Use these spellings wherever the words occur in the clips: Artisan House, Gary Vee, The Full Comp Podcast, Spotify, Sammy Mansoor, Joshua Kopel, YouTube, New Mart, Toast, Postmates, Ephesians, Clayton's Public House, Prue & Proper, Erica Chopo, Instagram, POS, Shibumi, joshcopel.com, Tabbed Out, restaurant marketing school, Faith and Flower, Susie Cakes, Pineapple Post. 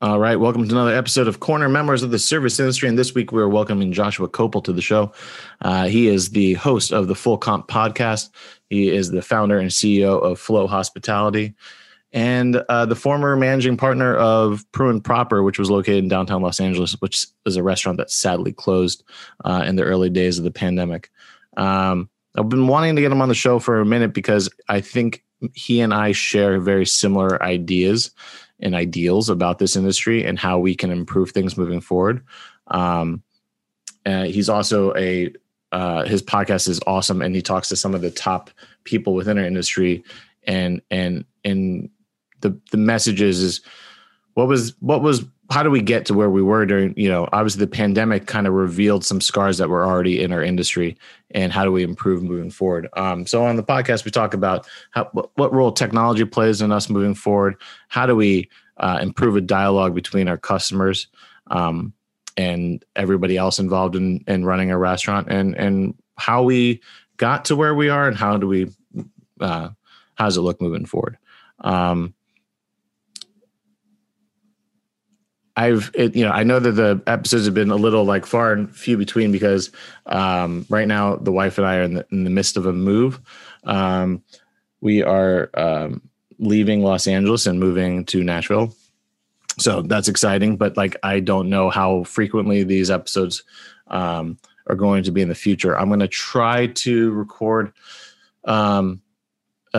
All right. Welcome to another episode of Corner! Memoirs of the Service Industry. And this week we're welcoming Joshua Kopel to the show. He is the host of the Full Comp Podcast. He is the founder and CEO of Flow Hospitality and the former managing partner of Prue & Proper, which was located in downtown Los Angeles, which is a restaurant that sadly closed in the early days of the pandemic. I've been wanting to get him on the show for a minute because I think he and I share very similar ideas and ideals about this industry and how we can improve things moving forward. He's also his podcast is awesome. And he talks to some of the top people within our industry. And the message is what was, how do we get to where we were during, obviously the pandemic kind of revealed some scars that were already in our industry, and how do we improve moving forward? So on the podcast, we talk about what role technology plays in us moving forward. How do we improve a dialogue between our customers and everybody else involved in running a restaurant, and how we got to where we are, and how do we, how does it look moving forward? I know that the episodes have been a little like far and few between because right now the wife and I are in the midst of a move. We are leaving Los Angeles and moving to Nashville. So that's exciting, but I don't know how frequently these episodes are going to be in the future. I'm going to try to record a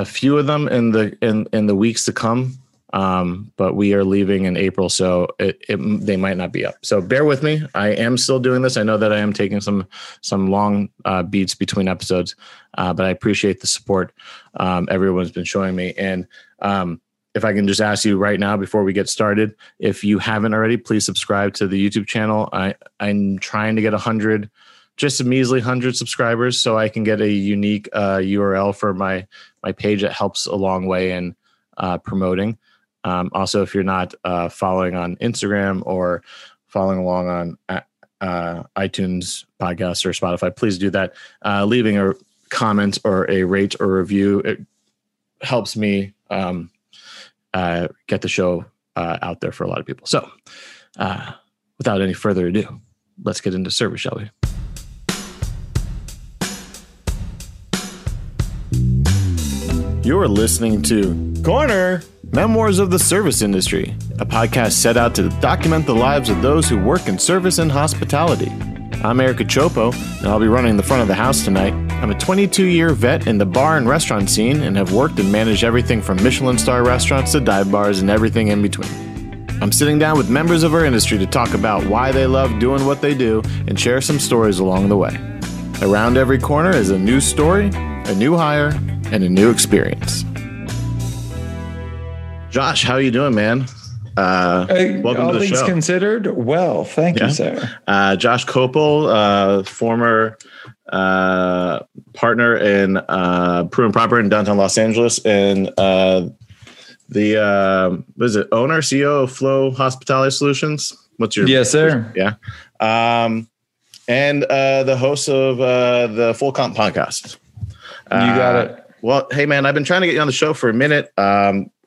few of them in the weeks to come. But we are leaving in April, so they might not be up. So bear with me. I am still doing this. I know that I am taking some long beats between episodes, but I appreciate the support everyone's been showing me. And if I can just ask you right now before we get started, if you haven't already, please subscribe to the YouTube channel. I'm trying to get 100, just a measly 100 subscribers, so I can get a unique URL for my page. It helps a long way in promoting. Also, if you're not following on Instagram or following along on iTunes podcasts or Spotify, please do that. Leaving a comment or a rate or review, it helps me get the show out there for a lot of people. So without any further ado, let's get into service, shall we? You're listening to Corner! Memoirs of the Service Industry, a podcast set out to document the lives of those who work in service and hospitality. I'm Erica Chopo, and I'll be running the front of the house tonight. I'm a 22-year vet in the bar and restaurant scene and have worked and managed everything from Michelin star restaurants to dive bars and everything in between. I'm sitting down with members of our industry to talk about why they love doing what they do and share some stories along the way. Around every corner is a new story, a new hire, and a new experience. Josh, how are you doing, man? Welcome to the show. All things considered, well, thank you, sir. Josh Kopel, former partner in Prue & Proper in downtown Los Angeles, and owner, CEO of Flow Hospitality Solutions. What's your yes, sir? Yeah, and the host of the Full Comp Podcast. You got it. Well, hey, man, I've been trying to get you on the show for a minute.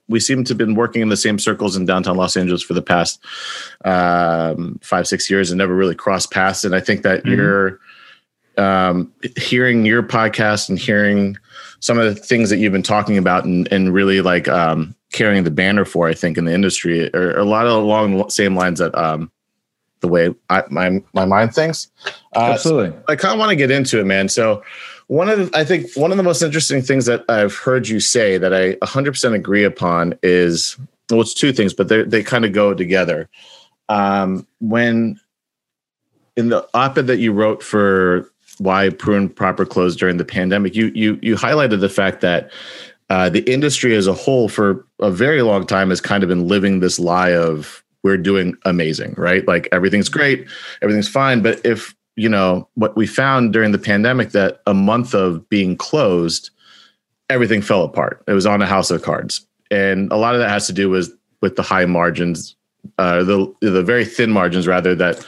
We seem to have been working in the same circles in downtown Los Angeles for the past 5-6 years and never really crossed paths. And I think that you're hearing your podcast and hearing some of the things that you've been talking about and really carrying the banner for, I think, in the industry are a lot of along the same lines that the way my mind thinks. Absolutely. So I kind of want to get into it, man. So one of the most interesting things that I've heard you say that I 100% agree upon is, well, it's two things, but they kind of go together. When in the op-ed that you wrote for why Prue & Proper closed during the pandemic, you highlighted the fact that the industry as a whole for a very long time has kind of been living this lie of we're doing amazing, right? Like everything's great, everything's fine, but if what we found during the pandemic that a month of being closed, everything fell apart. It was on a house of cards. And a lot of that has to do with the high margins, the very thin margins rather that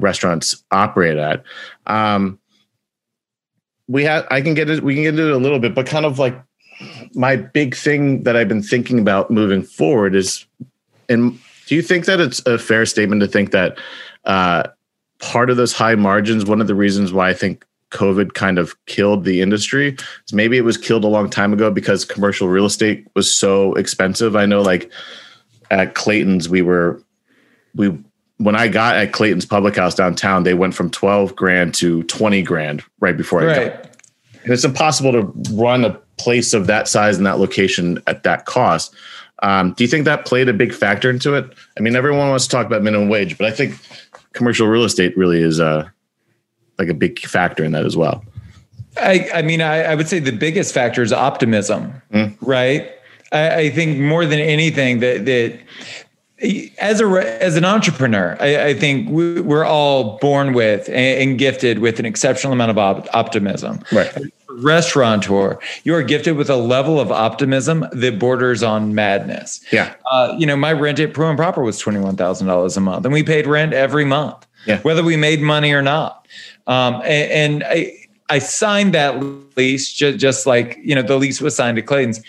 restaurants operate at. We can get into it a little bit, but kind of like my big thing that I've been thinking about moving forward is, and Do you think that it's a fair statement to think that part of those high margins, one of the reasons why I think COVID kind of killed the industry is maybe it was killed a long time ago because commercial real estate was so expensive? I know, like at Clayton's, when I got at Clayton's Public House downtown, they went from $12,000 to $20,000 right before I got. And it's impossible to run a place of that size and that location at that cost. Do you think that played a big factor into it? I mean, everyone wants to talk about minimum wage, but I think commercial real estate really is like a big factor in that as well. I mean, I would say the biggest factor is optimism, right? I think more than anything that as an entrepreneur, I think we're all born with and gifted with an exceptional amount of optimism. Right. Restaurateur, you are gifted with a level of optimism that borders on madness. Yeah. My rent at Pro and Proper was $21,000 a month, and we paid rent every month, whether we made money or not. And I signed that lease just like, the lease was signed at Clayton's,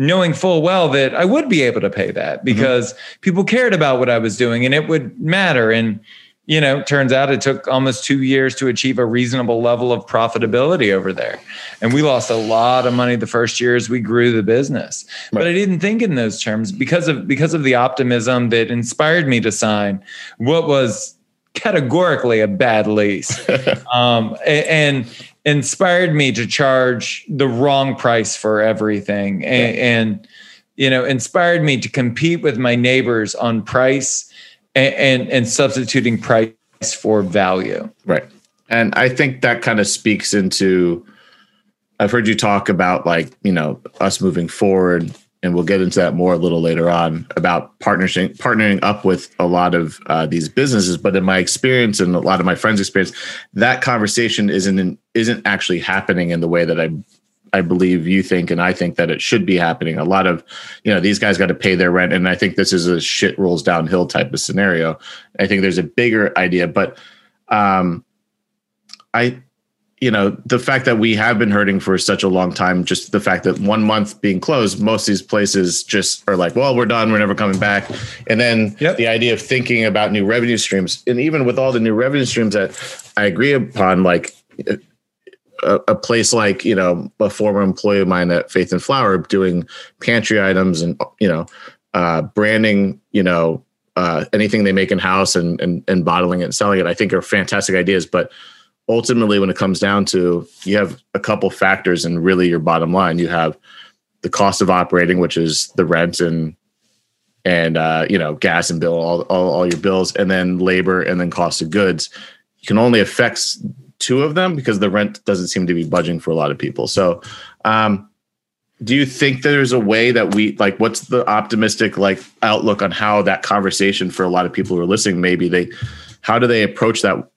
knowing full well that I would be able to pay that because people cared about what I was doing and it would matter. And turns out it took almost 2 years to achieve a reasonable level of profitability over there. And we lost a lot of money the first year as we grew the business. Right. But I didn't think in those terms because of the optimism that inspired me to sign what was categorically a bad lease and inspired me to charge the wrong price for everything and inspired me to compete with my neighbors on price and substituting price for value. Right. And I think that kind of speaks into, I've heard you talk about us moving forward, and we'll get into that more a little later on, about partnering up with a lot of these businesses. But in my experience and a lot of my friends' experience, that conversation isn't actually happening in the way that I believe you think, and I think that it should be happening. A lot of, these guys got to pay their rent. And I think this is a shit rolls downhill type of scenario. I think there's a bigger idea, but the fact that we have been hurting for such a long time, just the fact that 1 month being closed, most of these places just are like, well, we're done. We're never coming back. And then the idea of thinking about new revenue streams. And even with all the new revenue streams that I agree upon, like a place like, a former employee of mine at Faith and Flower doing pantry items and, branding, anything they make in house and bottling it and selling it, I think are fantastic ideas. But ultimately, when it comes down to, you have a couple factors and really your bottom line, you have the cost of operating, which is the rent and gas and bill, all your bills, and then labor and then cost of goods. You can only affect two of them because the rent doesn't seem to be budging for a lot of people. So do you think there's a way that what's the optimistic outlook on how that conversation for a lot of people who are listening, maybe how do they approach that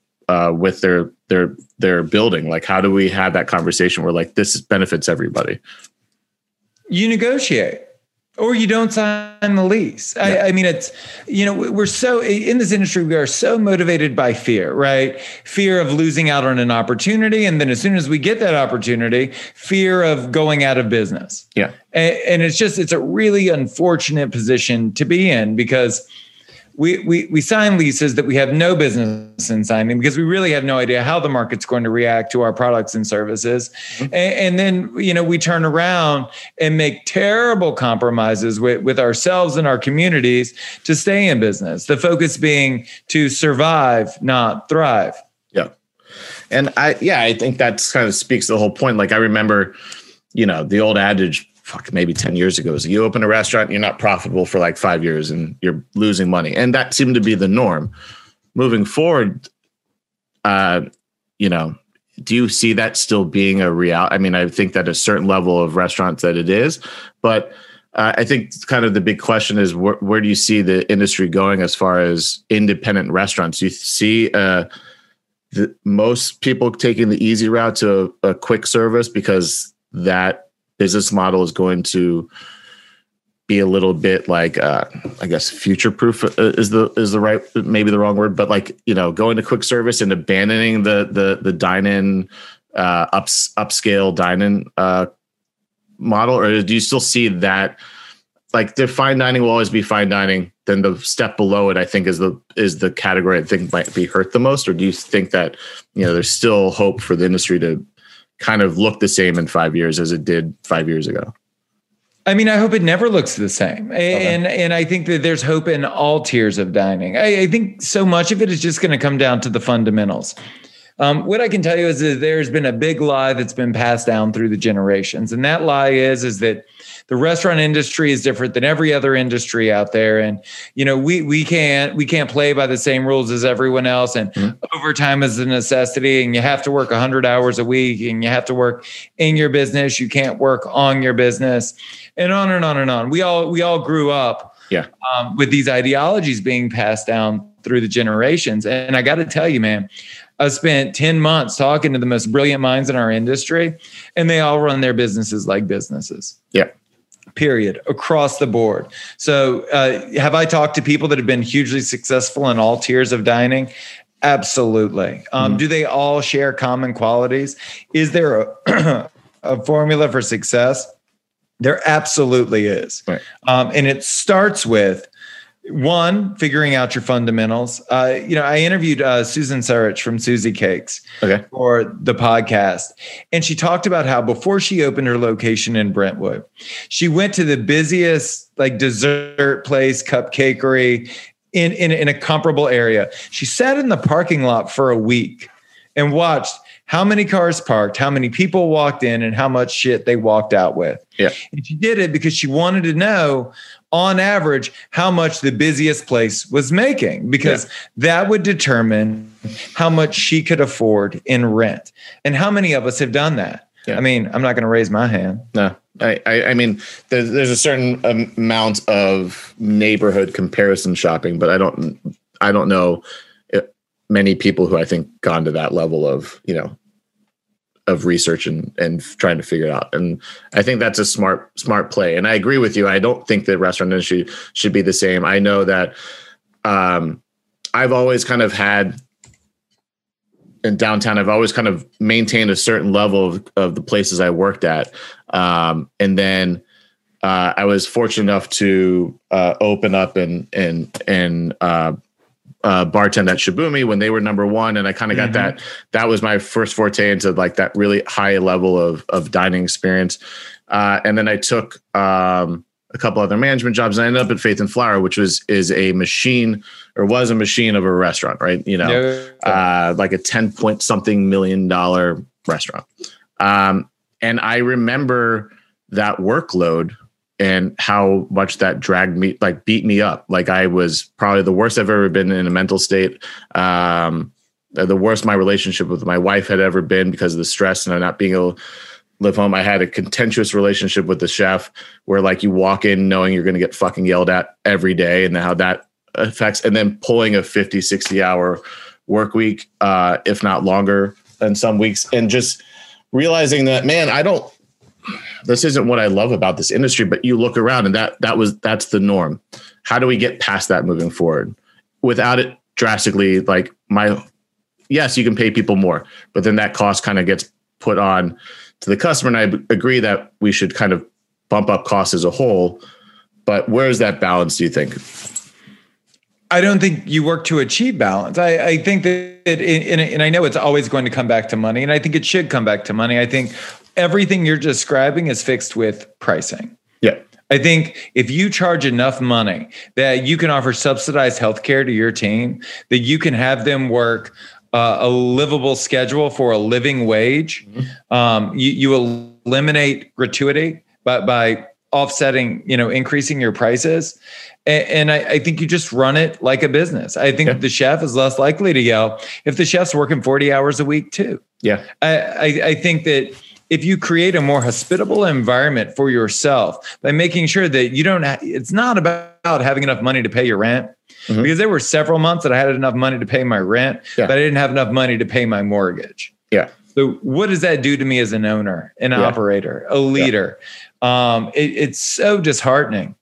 with their building? Like, how do we have that conversation where this benefits everybody? You negotiate. Or you don't sign the lease. Yeah. I mean, it's, we're so, in this industry, we are so motivated by fear, right? Fear of losing out on an opportunity. And then as soon as we get that opportunity, fear of going out of business. Yeah. And it's a really unfortunate position to be in because we sign leases that we have no business in signing because we really have no idea how the market's going to react to our products and services. And then, we turn around and make terrible compromises with ourselves and our communities to stay in business. The focus being to survive, not thrive. Yeah. And I think that kind of speaks to the whole point. Like, I remember, the old adage, maybe 10 years ago, is you open a restaurant, you're not profitable for 5 years and you're losing money. And that seemed to be the norm. Moving forward, do you see that still being a reality? I mean, I think that a certain level of restaurants that it is, but I think kind of the big question is where do you see the industry going as far as independent restaurants? Do you see most people taking the easy route to a quick service because that business model is going to be a little bit I guess future-proof is the right, maybe the wrong word, but going to quick service and abandoning the dine-in upscale dine-in model? Or do you still see that the fine dining will always be fine dining? then the step below it, I think, is the category I think might be hurt the most? Or do you think that, you know, there's still hope for the industry to kind of look the same in 5 years as it did 5 years ago? I mean, I hope it never looks the same. And I think that there's hope in all tiers of dining. I think so much of it is just going to come down to the fundamentals. What I can tell you is that there's been a big lie that's been passed down through the generations. And that lie is that the restaurant industry is different than every other industry out there. And, you know, we can't play by the same rules as everyone else. And overtime is a necessity, and you have to work 100 hours a week, and you have to work in your business. You can't work on your business, and on and on and on. We all grew up with these ideologies being passed down through the generations. And I got to tell you, man, I've spent 10 months talking to the most brilliant minds in our industry, and they all run their businesses like businesses. Yeah. Period. Across the board. So have I talked to people that have been hugely successful in all tiers of dining? Absolutely. Do they all share common qualities? Is there a formula for success? There absolutely is. Right. And it starts with, one, figuring out your fundamentals. I interviewed Susan Sarich from Susie Cakes for the podcast, and she talked about how before she opened her location in Brentwood, she went to the busiest dessert place, cupcakery in a comparable area. She sat in the parking lot for a week and watched how many cars parked, how many people walked in, and how much shit they walked out with. Yeah. And she did it because she wanted to know, on average, how much the busiest place was making, because that would determine how much she could afford in rent. And how many of us have done that? Yeah. I mean, I'm not going to raise my hand. No, I mean, there's a certain amount of neighborhood comparison shopping, but I don't know many people who I think gone to that level of, you know, of research and trying to figure it out. And I think that's a smart play. And I agree with you. I don't think the restaurant industry should be the same. I know that I've always kind of had, in downtown, I've always kind of maintained a certain level of the places I worked at. And then I was fortunate enough to open up and bartend at Shibumi when they were #1, and I kind of got that. That was my first forte into that really high level of dining experience. And then I took a couple other management jobs, and I ended up at Faith and Flower, which is a machine, or was a machine of a restaurant, right? You know, like a $10-something million restaurant. And I remember that workload and how much that dragged me, beat me up. I was probably the worst I've ever been in a mental state. The worst my relationship with my wife had ever been, because of the stress and not being able to live home. I had a contentious relationship with the chef where you walk in knowing you're going to get fucking yelled at every day, and how that affects, and then pulling a 50, 60 hour work week, if not longer than some weeks. And just realizing that, man, this isn't what I love about this industry. But you look around, and that's the norm. How do we get past that moving forward without it drastically? Yes, you can pay people more, but then that cost kind of gets put on to the customer. And I agree that we should kind of bump up costs as a whole, but where's that balance, do you think? I don't think you work to achieve balance. I think that, and I know it's always going to come back to money, and I think it should come back to money. I think everything you're describing is fixed with pricing. Yeah. I think if you charge enough money that you can offer subsidized healthcare to your team, that you can have them work a livable schedule for a living wage, you eliminate gratuity by offsetting, increasing your prices. And I think you just run it like a business. I think the chef is less likely to yell if the chef's working 40 hours a week too. Yeah. I think that if you create a more hospitable environment for yourself by making sure that you don't, it's not about having enough money to pay your rent, because there were several months that I had enough money to pay my rent, but I didn't have enough money to pay my mortgage. Yeah. So what does that do to me as an owner, an operator, a leader? Yeah. It's so disheartening.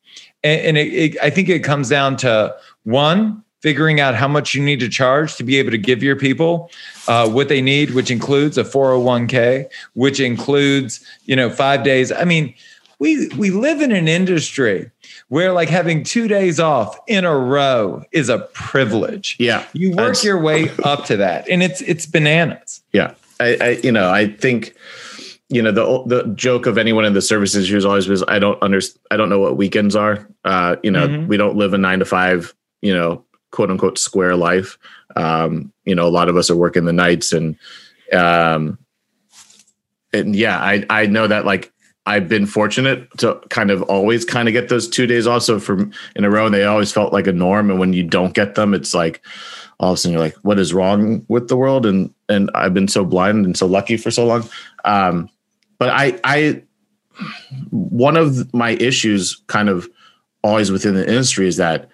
And I think it comes down to, one, figuring out how much you need to charge to be able to give your people what they need, which includes a 401k, which includes, 5 days. I mean, we live in an industry where like having 2 days off in a row is a privilege. Yeah. You work your way up to that. And it's bananas. Yeah. I think the joke of anyone in the service industry has always been, I don't know what weekends are. We don't live a 9 to 5, quote unquote square life. A lot of us are working the nights and I know that like I've been fortunate to kind of always kind of get those 2 days off. So from in a row, and they always felt like a norm. And when you don't get them, it's like, all of a sudden you're like, what is wrong with the world? And I've been so blind and so lucky for so long. But one of my issues kind of always within the industry is that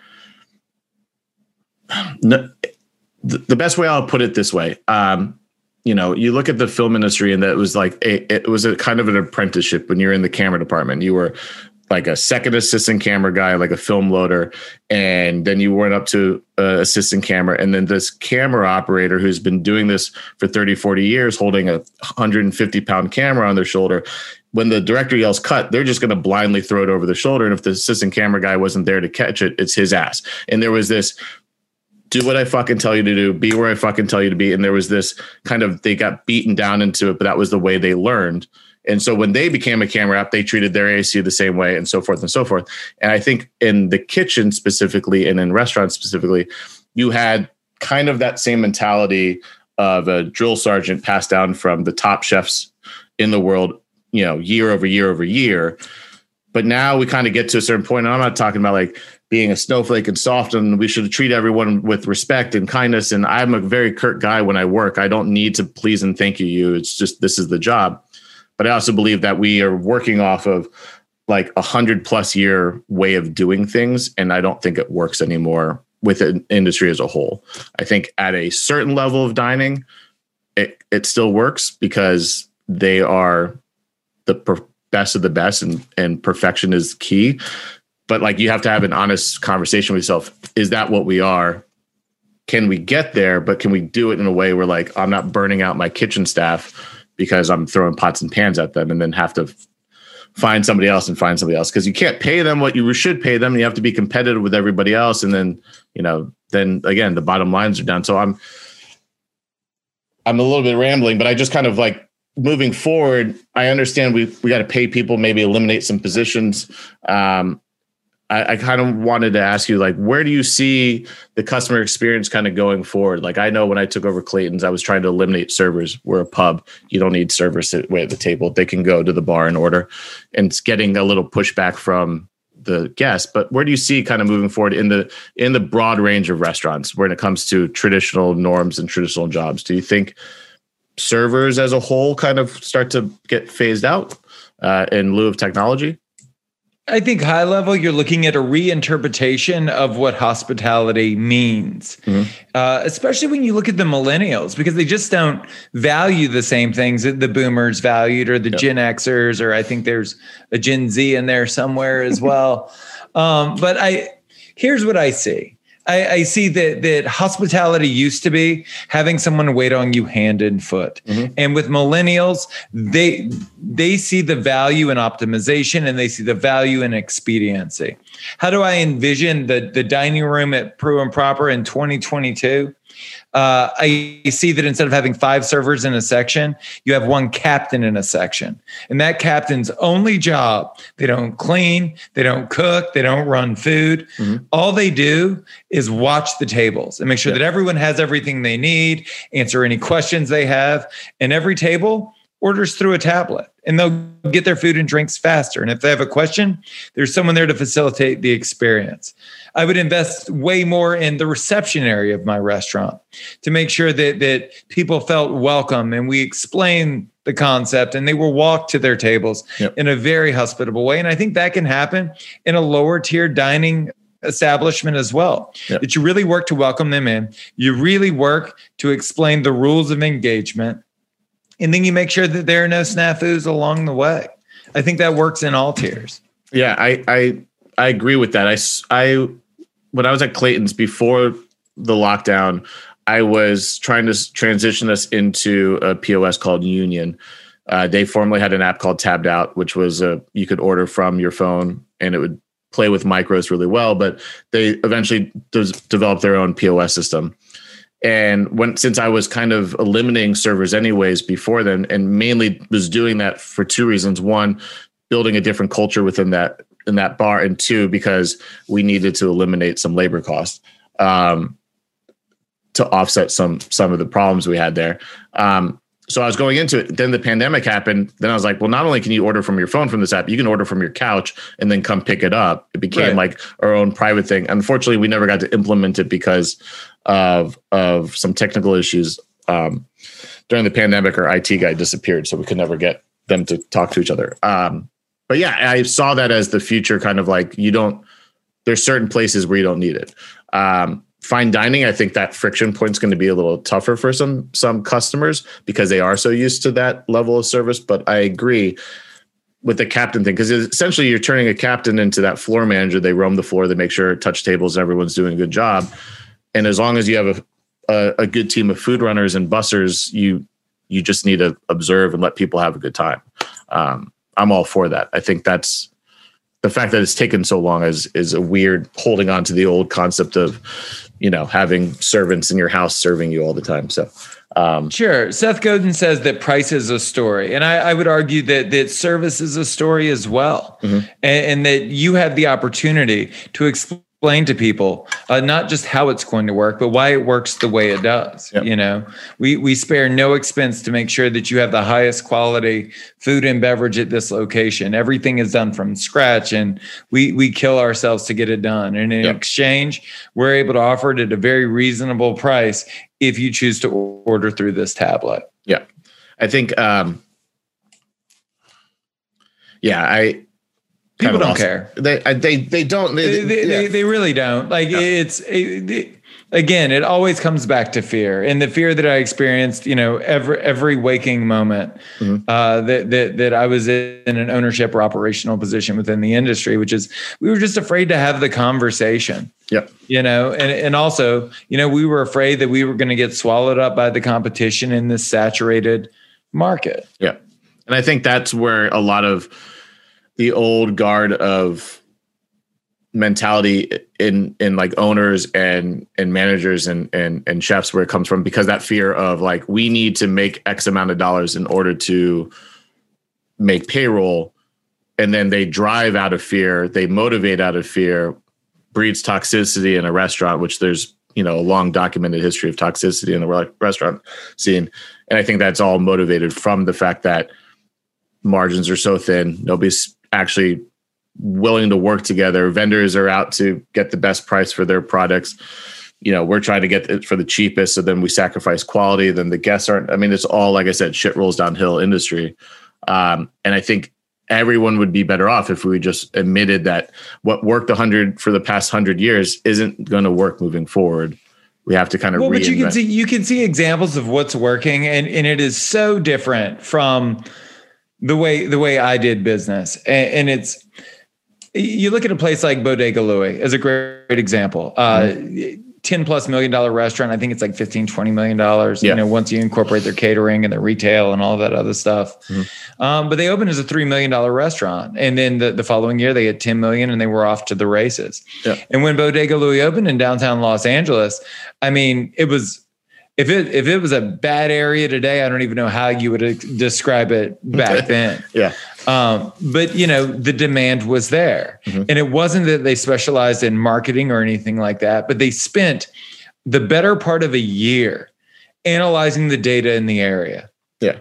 the best way I'll put it this way. You look at the film industry and that was like, it was a kind of an apprenticeship when you're in the camera department, you were like a second assistant camera guy, like a film loader. And then you went up to assistant camera. And then this camera operator who's been doing this for 30, 40 years, holding a 150 pound camera on their shoulder. When the director yells cut, they're just going to blindly throw it over the shoulder. And if the assistant camera guy wasn't there to catch it, it's his ass. And there was this, do what I fucking tell you to do, be where I fucking tell you to be. And there was this kind of, they got beaten down into it, but that was the way they learned. And so when they became a camera app, they treated their AC the same way and so forth and so forth. And I think in the kitchen specifically and in restaurants specifically, you had kind of that same mentality of a drill sergeant passed down from the top chefs in the world, year over year over year. But now we kind of get to a certain point, and I'm not talking about like being a snowflake and soft, and we should treat everyone with respect and kindness. And I'm a very curt guy when I work. I don't need to please and thank you. It's just, this is the job. But I also believe that we are working off of like 100+ year way of doing things. And I don't think it works anymore with an industry as a whole. I think at a certain level of dining, it still works because they are the best of the best and perfection is key. But like, you have to have an honest conversation with yourself. Is that what we are? Can we get there? But can we do it in a way where like, I'm not burning out my kitchen staff because I'm throwing pots and pans at them and then have to find somebody else and find somebody else. Cause you can't pay them what you should pay them. And you have to be competitive with everybody else. And then, then again, the bottom lines are down. So I'm a little bit rambling, but I just kind of like moving forward. I understand we got to pay people, maybe eliminate some positions. I kind of wanted to ask you, like, where do you see the customer experience kind of going forward? Like, I know when I took over Clayton's, I was trying to eliminate servers. We're a pub. You don't need servers to wait at the table. They can go to the bar and order. And it's getting a little pushback from the guests. But where do you see kind of moving forward in the broad range of restaurants when it comes to traditional norms and traditional jobs? Do you think servers as a whole kind of start to get phased out in lieu of technology? I think high level, you're looking at a reinterpretation of what hospitality means, especially when you look at the millennials, because they just don't value the same things that the boomers valued or the Gen Xers, or I think there's a Gen Z in there somewhere as well. But here's what I see. I see that hospitality used to be having someone wait on you hand and foot. Mm-hmm. And with millennials, they see the value in optimization and they see the value in expediency. How do I envision the dining room at Brew & Proper in 2022? I see that instead of having 5 servers in a section, you have 1 captain in a section. And that captain's only job, they don't clean, they don't cook, they don't run food. Mm-hmm. All they do is watch the tables and make sure that everyone has everything they need, answer any questions they have. And every table orders through a tablet and they'll get their food and drinks faster. And if they have a question, there's someone there to facilitate the experience. I would invest way more in the reception area of my restaurant to make sure that people felt welcome and we explained the concept and they were walked to their tables in a very hospitable way. And I think that can happen in a lower tier dining establishment as well, that you really work to welcome them in. You really work to explain the rules of engagement. And then you make sure that there are no snafus along the way. I think that works in all tiers. Yeah, I agree with that. I when I was at Clayton's before the lockdown, I was trying to transition us into a POS called Union. They formerly had an app called Tabbed Out, which was you could order from your phone and it would play with micros really well, but they eventually developed their own POS system. And since I was kind of eliminating servers anyways before then, and mainly was doing that for two reasons: one, building a different culture within that bar, and two, because we needed to eliminate some labor costs to offset some of the problems we had there. So I was going into it. Then the pandemic happened. Then I was like, well, not only can you order from your phone from this app, you can order from your couch and then come pick it up. It became like our own private thing. Unfortunately, we never got to implement it because of some technical issues during the pandemic. Our IT guy disappeared, so we could never get them to talk to each other. But yeah, I saw that as the future, kind of like there's certain places where you don't need it. Fine dining, I think that friction point's going to be a little tougher for some customers because they are so used to that level of service. But I agree with the captain thing, because essentially you're turning a captain into that floor manager. They roam the floor, they make sure touch tables, everyone's doing a good job. And as long as you have a good team of food runners and bussers, you just need to observe and let people have a good time. I'm all for that. I think that's the fact that it's taken so long is a weird holding on to the old concept of, having servants in your house serving you all the time. So, sure. Seth Godin says that price is a story. And I would argue that service is a story as well. Mm-hmm. And that you have the opportunity to explain to people, not just how it's going to work, but why it works the way it does. Yep. We spare no expense to make sure that you have the highest quality food and beverage at this location. Everything is done from scratch, and we kill ourselves to get it done. And in exchange, we're able to offer it at a very reasonable price if you choose to order through this tablet. Yeah. I think, people don't care. They don't. They really don't. Again, it always comes back to fear, and the fear that I experienced, every waking moment, mm-hmm. that I was in an ownership or operational position within the industry, which is we were just afraid to have the conversation. Yeah. And also, we were afraid that we were going to get swallowed up by the competition in this saturated market. Yeah. And I think that's where a lot of the old guard of mentality in like owners and managers and chefs, where it comes from, because that fear of like, we need to make X amount of dollars in order to make payroll. And then they drive out of fear. They motivate out of fear, breeds toxicity in a restaurant, which there's, a long documented history of toxicity in the restaurant scene. And I think that's all motivated from the fact that margins are so thin. Nobody's actually willing to work together. Vendors are out to get the best price for their products. We're trying to get it for the cheapest, so then we sacrifice quality, then the guests aren't. I mean, it's all, like I said, shit rolls downhill industry. And I think everyone would be better off if we just admitted that what worked for the past 100 years isn't going to work moving forward. We have to kind of reinvent. But you can see examples of what's working, and it is so different from the way I did business. And it's, you look at a place like Bodega Louie as a great example, $10+ million restaurant. I think it's like $15-20 million, once you incorporate their catering and their retail and all that other stuff. Mm-hmm. But they opened as a $3 million restaurant. And then the following year they had 10 million and they were off to the races. Yeah. And when Bodega Louie opened in downtown Los Angeles, I mean, it was, if it was a bad area today, I don't even know how you would describe it back then. Yeah. But the demand was there, mm-hmm. and it wasn't that they specialized in marketing or anything like that, but they spent the better part of a year analyzing the data in the area. Yeah.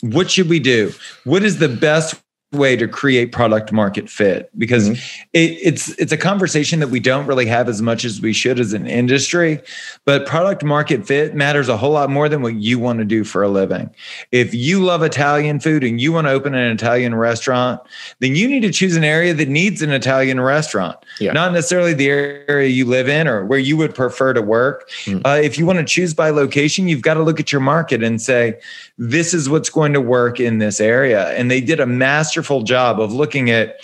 What should we do? What is the best way to create product market fit? Because mm-hmm. it's a conversation that we don't really have as much as we should as an industry, but product market fit matters a whole lot more than what you want to do for a living. If you love Italian food and you want to open an Italian restaurant, then you need to choose an area that needs an Italian restaurant, not necessarily the area you live in or where you would prefer to work. Mm-hmm. If you want to choose by location, you've got to look at your market and say, this is what's going to work in this area. And they did a masterful job of looking at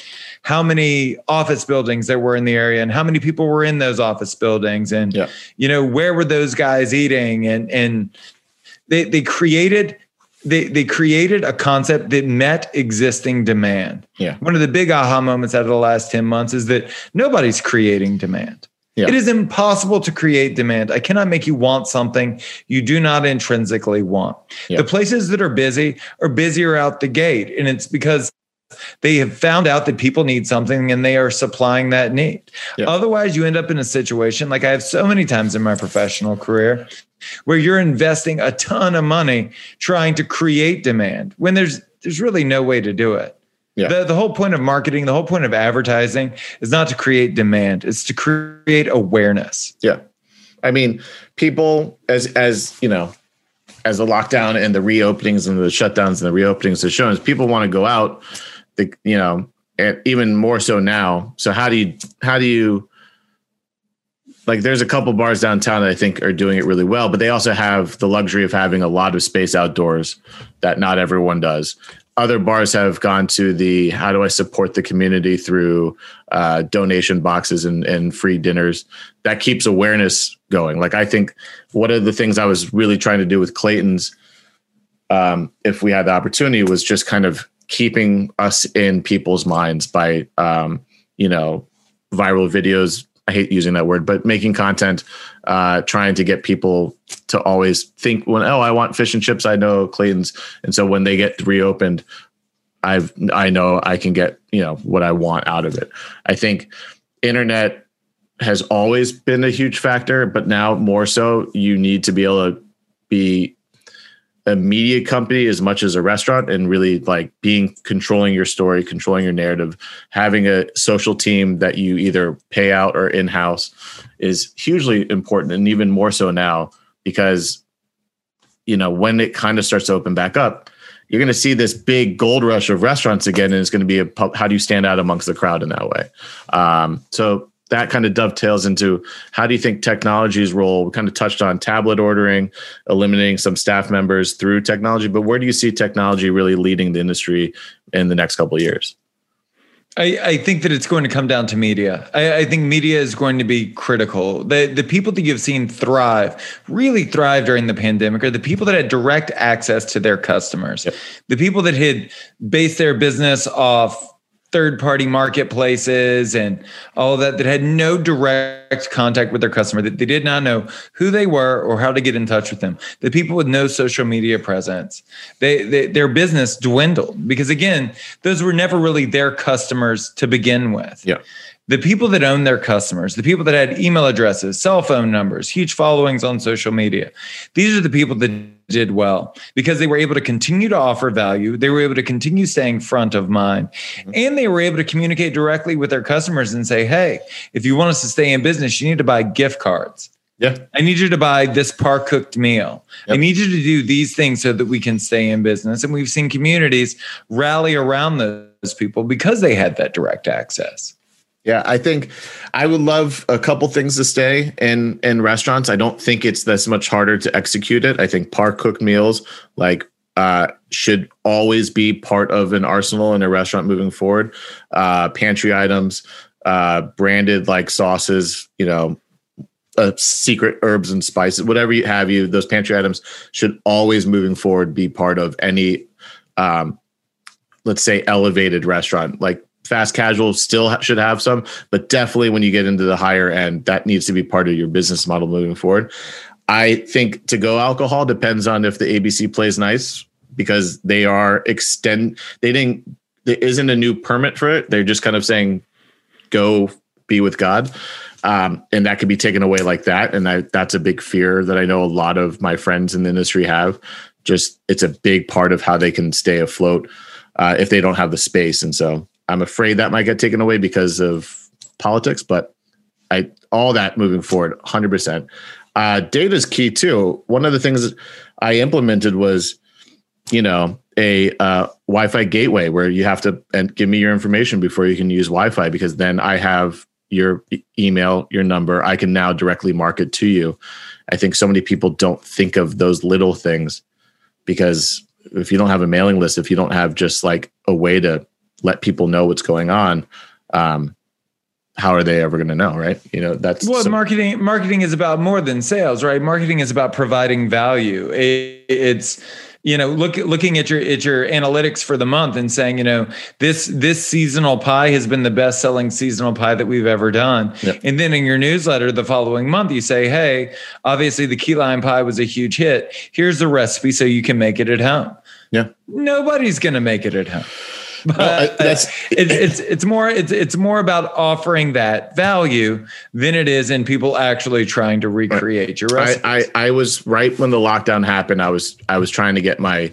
how many office buildings there were in the area and how many people were in those office buildings and, where were those guys eating? And they created They created a concept that met existing demand. Yeah. One of the big aha moments out of the last 10 months is that nobody's creating demand. Yeah. It is impossible to create demand. I cannot make you want something you do not intrinsically want. Yeah. The places that are busy are busier out the gate. And it's because they have found out that people need something and they are supplying that need. Yeah. Otherwise, you end up in a situation like I have so many times in my professional career where you're investing a ton of money trying to create demand when there's really no way to do it. Yeah. The whole point of marketing, the whole point of advertising is not to create demand. It's to create awareness. Yeah. I mean, people as the lockdown and the reopenings and the shutdowns and the reopenings have shown, is people want to go out, and even more so now. So how do you like, there's a couple bars downtown that I think are doing it really well, but they also have the luxury of having a lot of space outdoors that not everyone does. Other bars have gone to the, how do I support the community through donation boxes and free dinners? That keeps awareness going. Like, I think one of the things I was really trying to do with Clayton's, if we had the opportunity, was just kind of keeping us in people's minds by, viral videos. I hate using that word, but making content, trying to get people to always think, I want fish and chips. I know Clayton's. And so when they get reopened, I know I can get, what I want out of it. I think internet has always been a huge factor, but now more so you need to be able to be a media company as much as a restaurant and really like controlling your story, controlling your narrative, having a social team that you either pay out or in-house is hugely important. And even more so now because, when it kind of starts to open back up, you're going to see this big gold rush of restaurants again. And it's going to be how do you stand out amongst the crowd in that way? So that kind of dovetails into how do you think technology's role? We kind of touched on tablet ordering, eliminating some staff members through technology, but where do you see technology really leading the industry in the next couple of years? I think that it's going to come down to media. I think media is going to be critical. The people that you've seen really thrive during the pandemic are the people that had direct access to their customers. Yep. The people that had based their business off third-party marketplaces and all that had no direct contact with their customer, that they did not know who they were or how to get in touch with them. The people with no social media presence, their business dwindled because, again, those were never really their customers to begin with. Yeah. The people that own their customers, the people that had email addresses, cell phone numbers, huge followings on social media, these are the people that did well because they were able to continue to offer value. They were able to continue staying front of mind, and they were able to communicate directly with their customers and say, hey, if you want us to stay in business, you need to buy gift cards. Yeah. I need you to buy this par-cooked meal. Yep. I need you to do these things so that we can stay in business. And we've seen communities rally around those people because they had that direct access. Yeah, I think I would love a couple things to stay in restaurants. I don't think it's this much harder to execute it. I think par-cooked meals should always be part of an arsenal in a restaurant moving forward. Pantry items, branded like sauces, secret herbs and spices, whatever you have. Those pantry items should always moving forward be part of any, let's say, elevated restaurant like. Fast casual still should have some, but definitely when you get into the higher end, that needs to be part of your business model moving forward. I think to-go alcohol depends on if the ABC plays nice because they are there isn't a new permit for it. They're just kind of saying, go be with God. And that could be taken away like that. And that's a big fear that I know a lot of my friends in the industry have. Just, it's a big part of how they can stay afloat if they don't have the space. And so I'm afraid that might get taken away because of politics, but all that moving forward, 100%. Data is key too. One of the things I implemented was, a Wi-Fi gateway where you have to give me your information before you can use Wi-Fi, because then I have your email, your number. I can now directly market to you. I think so many people don't think of those little things, because if you don't have a mailing list, if you don't have just like a way to let people know what's going on, how are they ever going to know? Right. You know, that's marketing is about more than sales, right? Marketing is about providing value. It's, you know, looking at your analytics for the month and saying, you know, this seasonal pie has been the best selling seasonal pie that we've ever done. Yep. And then in your newsletter the following month, you say, hey, obviously the key lime pie was a huge hit. Here's the recipe so you can make it at home. Yeah. Nobody's going to make it at home. But it's more about offering that value than it is in people actually trying to recreate your recipe. I was right when the lockdown happened. I was trying to get my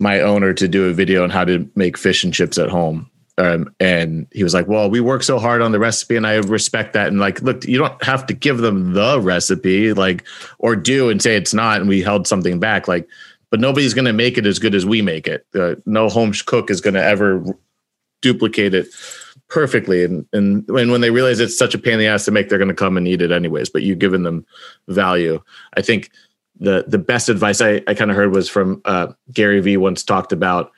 owner to do a video on how to make fish and chips at home. And he was like, well, we work so hard on the recipe and I respect that. And like, look, you don't have to give them the recipe, like, or do and say it's not. And we held something back, like, but nobody's going to make it as good as we make it. No home cook is going to ever duplicate it perfectly. And when they realize it's such a pain in the ass to make, they're going to come and eat it anyways, but you've given them value. I think the best advice I kind of heard was from Gary Vee once talked about,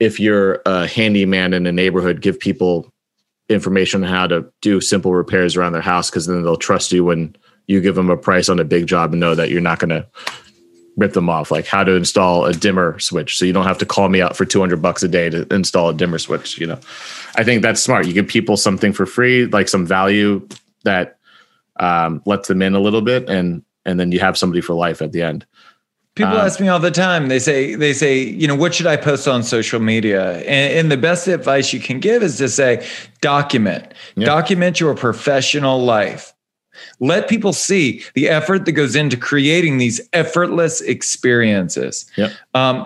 if you're a handyman in a neighborhood, give people information on how to do simple repairs around their house, because then they'll trust you when you give them a price on a big job and know that you're not going to rip them off, like how to install a dimmer switch. So you don't have to call me out for $200 a day to install a dimmer switch. You know, I think that's smart. You give people something for free, like some value that lets them in a little bit. And then you have somebody for life at the end. People ask me all the time. They say, you know, what should I post on social media? And the best advice you can give is to say, document your professional life. Let people see the effort that goes into creating these effortless experiences. Yep.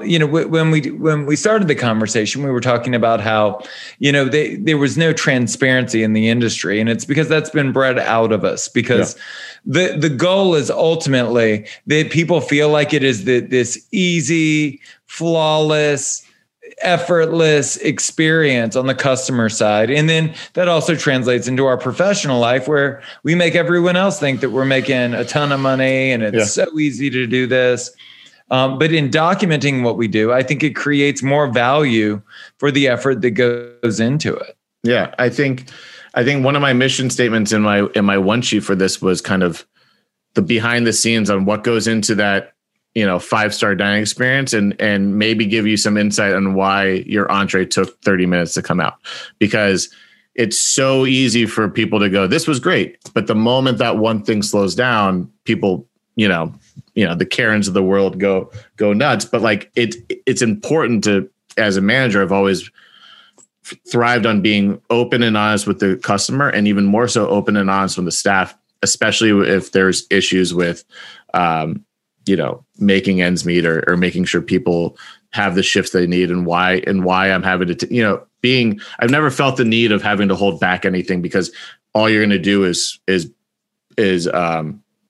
You know, when we started the conversation, we were talking about how, you know, there was no transparency in the industry, and it's because that's been bred out of us. Because the goal is ultimately that people feel like it is this easy, flawless, effortless experience on the customer side. And then that also translates into our professional life, where we make everyone else think that we're making a ton of money and it's so easy to do this. But in documenting what we do, I think it creates more value for the effort that goes into it. Yeah. I think one of my mission statements in my one sheet for this was kind of the behind the scenes on what goes into that, you know, 5-star dining experience, and maybe give you some insight on why your entree took 30 minutes to come out. Because it's so easy for people to go, this was great. But the moment that one thing slows down, people, you know, the Karens of the world go nuts. But like, it's important to, as a manager, I've always thrived on being open and honest with the customer, and even more so open and honest with the staff, especially if there's issues with, you know, making ends meet or making sure people have the shifts they need, and why I'm having to, you know, I've never felt the need of having to hold back anything, because all you're going to do is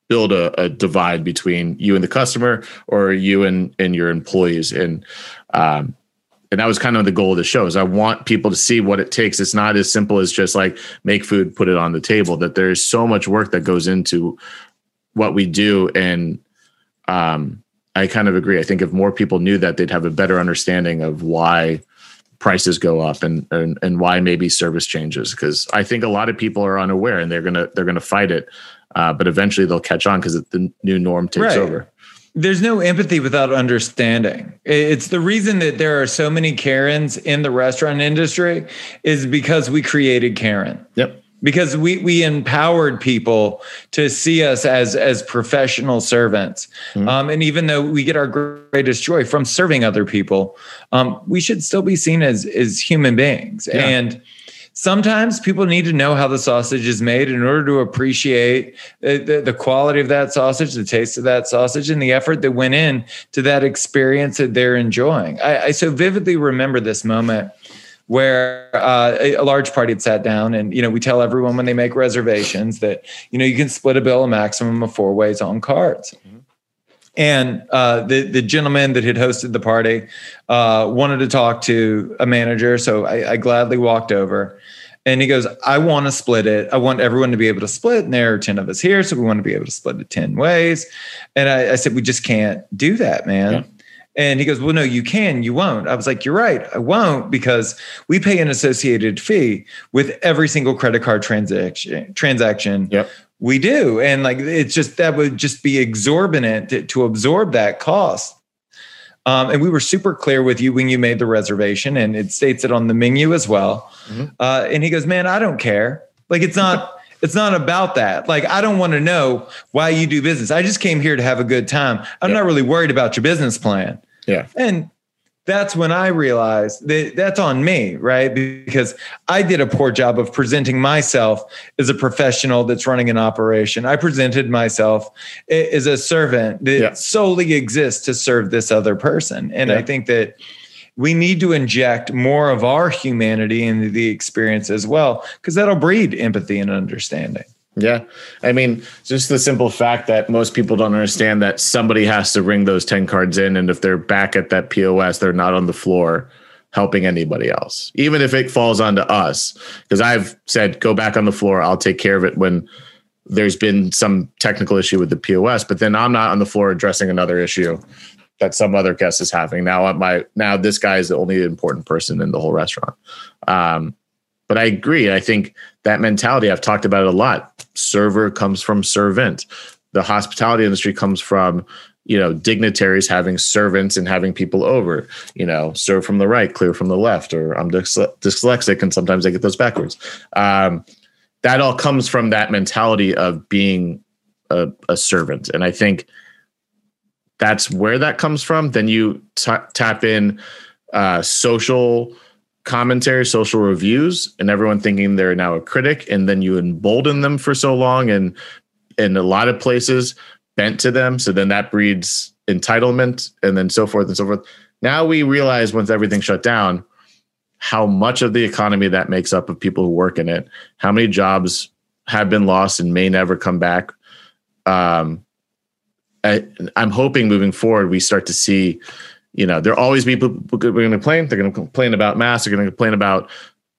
build a divide between you and the customer, or you and your employees. And that was kind of the goal of the show, is I want people to see what it takes. It's not as simple as just like make food, put it on the table, that there is so much work that goes into what we do. And, I kind of agree. I think if more people knew that, they'd have a better understanding of why prices go up and why maybe service changes. Cause I think a lot of people are unaware, and they're going to fight it. But eventually they'll catch on, cause the new norm takes over. There's no empathy without understanding. It's the reason that there are so many Karens in the restaurant industry, is because we created Karen. Yep. Because we empowered people to see us as professional servants. Mm-hmm. And even though we get our greatest joy from serving other people, we should still be seen as human beings. Yeah. And sometimes people need to know how the sausage is made in order to appreciate the quality of that sausage, the taste of that sausage, and the effort that went in to that experience that they're enjoying. I so vividly remember this moment where a large party had sat down, and, you know, we tell everyone when they make reservations that, you know, you can split a bill a maximum of 4 ways on cards. Mm-hmm. And the gentleman that had hosted the party wanted to talk to a manager. So I gladly walked over, and he goes, I want to split it. I want everyone to be able to split. And there are 10 of us here, so we want to be able to split it 10 ways. And I said, we just can't do that, man. Yeah. And he goes, well, no, you can, you won't. I was like, you're right. I won't, because we pay an associated fee with every single credit card transaction. Yep. We do. And like, it's just, that would just be exorbitant to absorb that cost. And we were super clear with you when you made the reservation, and it states it on the menu as well. Mm-hmm. And he goes, man, I don't care. Like, it's not about that. Like, I don't want to know why you do business. I just came here to have a good time. I'm not really worried about your business plan. Yeah. And that's when I realized that that's on me, right? Because I did a poor job of presenting myself as a professional that's running an operation. I presented myself as a servant that solely exists to serve this other person. And I think that we need to inject more of our humanity into the experience as well, because that'll breed empathy and understanding. Yeah. I mean, just the simple fact that most people don't understand that somebody has to ring those 10 cards in. And if they're back at that POS, they're not on the floor helping anybody else, even if it falls onto us. Because I've said, go back on the floor. I'll take care of it when there's been some technical issue with the POS. But then I'm not on the floor addressing another issue that some other guest is having. Now this guy is the only important person in the whole restaurant. But I agree. I think that mentality, I've talked about it a lot. Server comes from servant. The hospitality industry comes from, dignitaries having servants and having people over, serve from the right, clear from the left, or I'm dyslexic and sometimes I get those backwards. That all comes from that mentality of being a servant. And I think that's where that comes from. Then you tap in social commentary, social reviews, and everyone thinking they're now a critic, and then you embolden them for so long, and in a lot of places bent to them. So then that breeds entitlement, and then so forth and so forth. Now we realize, once everything shut down, how much of the economy that makes up of people who work in it, how many jobs have been lost and may never come back. I'm hoping moving forward, we start to see, there'll always be people who are going to complain. They're going to complain about masks. They're going to complain about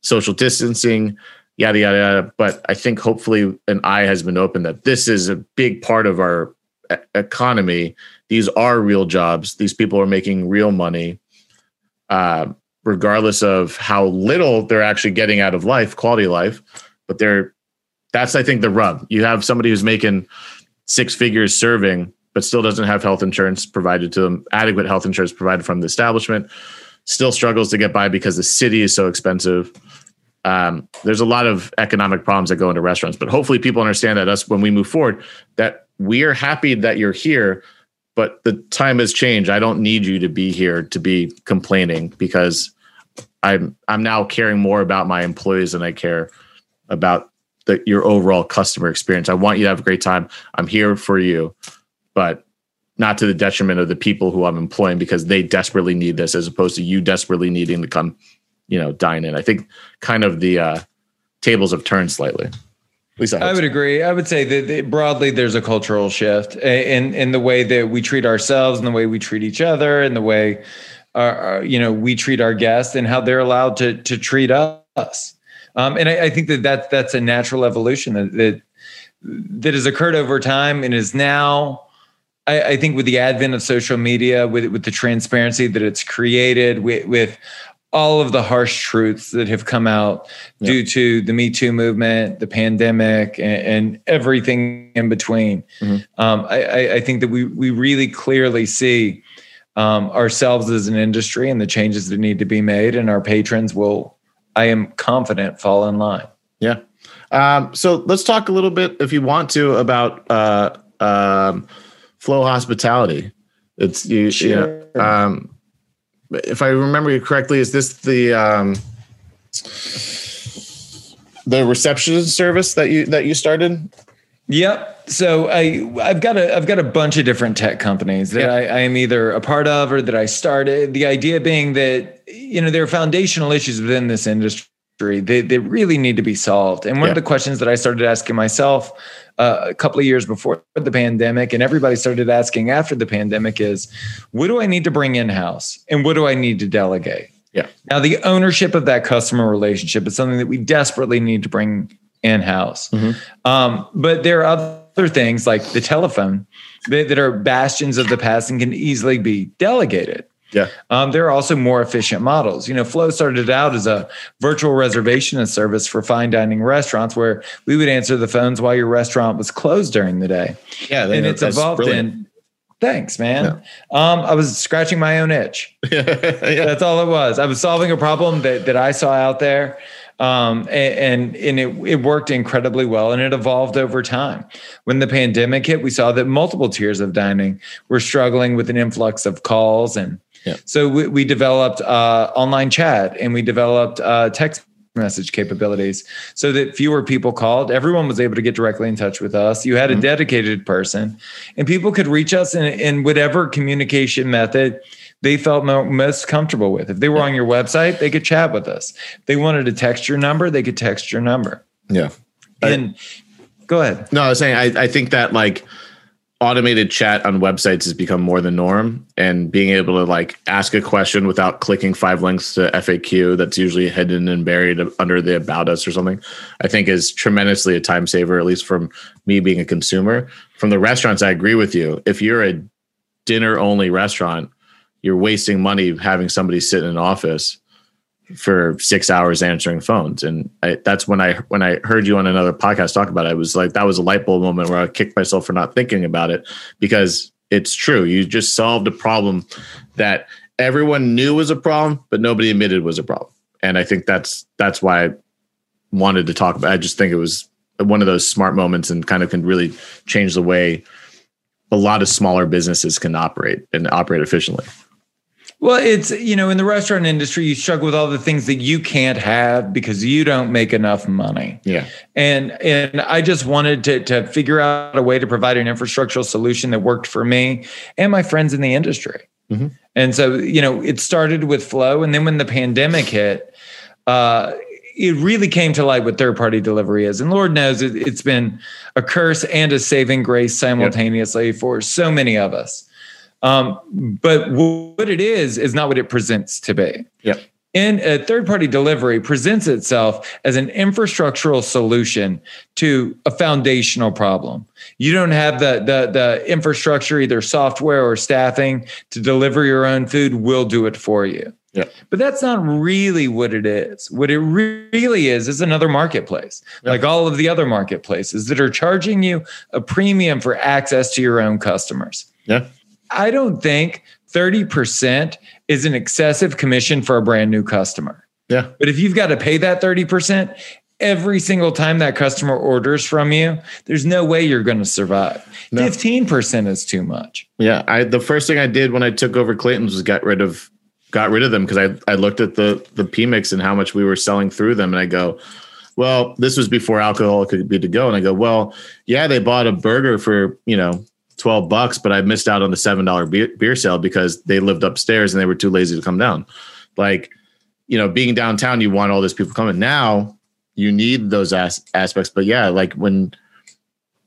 social distancing, yada, yada, yada. But I think hopefully an eye has been opened that this is a big part of our economy. These are real jobs. These people are making real money, regardless of how little they're actually getting out of life, quality of life. But that's, I think, the rub. You have somebody who's making six figures serving, but still doesn't have health insurance provided to them, adequate health insurance provided from the establishment, still struggles to get by because the city is so expensive. There's a lot of economic problems that go into restaurants, but hopefully people understand that when we move forward, that we are happy that you're here, but the time has changed. I don't need you to be here to be complaining, because I'm now caring more about my employees than I care about your overall customer experience. I want you to have a great time. I'm here for you, but not to the detriment of the people who I'm employing, because they desperately need this, as opposed to you desperately needing to come, dine in. I think kind of the tables have turned slightly. At least I would agree. I would say that broadly, there's a cultural shift in the way that we treat ourselves, and the way we treat each other, and the way, we treat our guests, and how they're allowed to treat us. And I think that's a natural evolution that has occurred over time, and is now, I think, with the advent of social media, with the transparency that it's created, with all of the harsh truths that have come out due to the Me Too movement, the pandemic, and everything in between. Mm-hmm. I think that we really clearly see ourselves as an industry, and the changes that need to be made, and our patrons will, I am confident, fall in line. Yeah. So let's talk a little bit, if you want to, about Flow Hospitality. It's sure. If I remember correctly, is this the reception service that you started? Yep. So I've got a bunch of different tech companies that I am either a part of or that I started. The idea being that there are foundational issues within this industry. They really need to be solved. And one of the questions that I started asking myself a couple of years before the pandemic, and everybody started asking after the pandemic, is, what do I need to bring in-house, and what do I need to delegate? Yeah. Now, the ownership of that customer relationship is something that we desperately need to bring in-house. Mm-hmm. But there are other things like the telephone that are bastions of the past and can easily be delegated. Yeah. There are also more efficient models. You know, Flow started out as a virtual reservation service for fine dining restaurants where we would answer the phones while your restaurant was closed during the day. Yeah. And it's evolved in. Thanks, man. Yeah. I was scratching my own itch. Yeah. That's all it was. I was solving a problem that I saw out there. And it worked incredibly well, and it evolved over time. When the pandemic hit, we saw that multiple tiers of dining were struggling with an influx of calls. And so we developed online chat, and we developed text message capabilities so that fewer people called. Everyone was able to get directly in touch with us. You had a dedicated person, and people could reach us in whatever communication method they felt most comfortable with. If they were on your website, they could chat with us. If they wanted to text your number, they could text your number. Yeah. And go ahead. No, I was saying, I think that like automated chat on websites has become more the norm, and being able to like ask a question without clicking 5 links to FAQ that's usually hidden and buried under the About Us or something, I think is tremendously a time saver, at least from me being a consumer. From the restaurants, I agree with you. If you're a dinner only restaurant, you're wasting money having somebody sit in an office for 6 hours answering phones. And that's when I heard you on another podcast talk about it, I was like, that was a light bulb moment where I kicked myself for not thinking about it, because it's true. You just solved a problem that everyone knew was a problem, but nobody admitted was a problem. And I think that's why I wanted to talk about it. I just think it was one of those smart moments and kind of can really change the way a lot of smaller businesses can operate and operate efficiently. Well, it's, you know, in the restaurant industry, you struggle with all the things that you can't have because you don't make enough money. Yeah. And I just wanted to figure out a way to provide an infrastructural solution that worked for me and my friends in the industry. Mm-hmm. And so, you know, it started with Flow. And then when the pandemic hit, it really came to light what third-party delivery is. And Lord knows it's been a curse and a saving grace simultaneously for so many of us. But what it is not what it presents to be. Yep. And a third-party delivery presents itself as an infrastructural solution to a foundational problem. You don't have the infrastructure, either software or staffing, to deliver your own food. We'll do it for you. Yeah. But that's not really what it is. What it really is another marketplace, like all of the other marketplaces that are charging you a premium for access to your own customers. Yeah. I don't think 30% is an excessive commission for a brand new customer. Yeah. But if you've got to pay that 30%, every single time that customer orders from you, there's no way you're going to survive. No. 15% is too much. Yeah. The first thing I did when I took over Clayton's was got rid of them, because I looked at the PMix and how much we were selling through them, and I go, well, this was before alcohol could be to go, and I go, well, yeah, they bought a burger for, you know, $12, but I missed out on the $7 beer sale because they lived upstairs and they were too lazy to come down. Like, you know, being downtown, you want all those people coming. Now you need those aspects, but yeah, like there's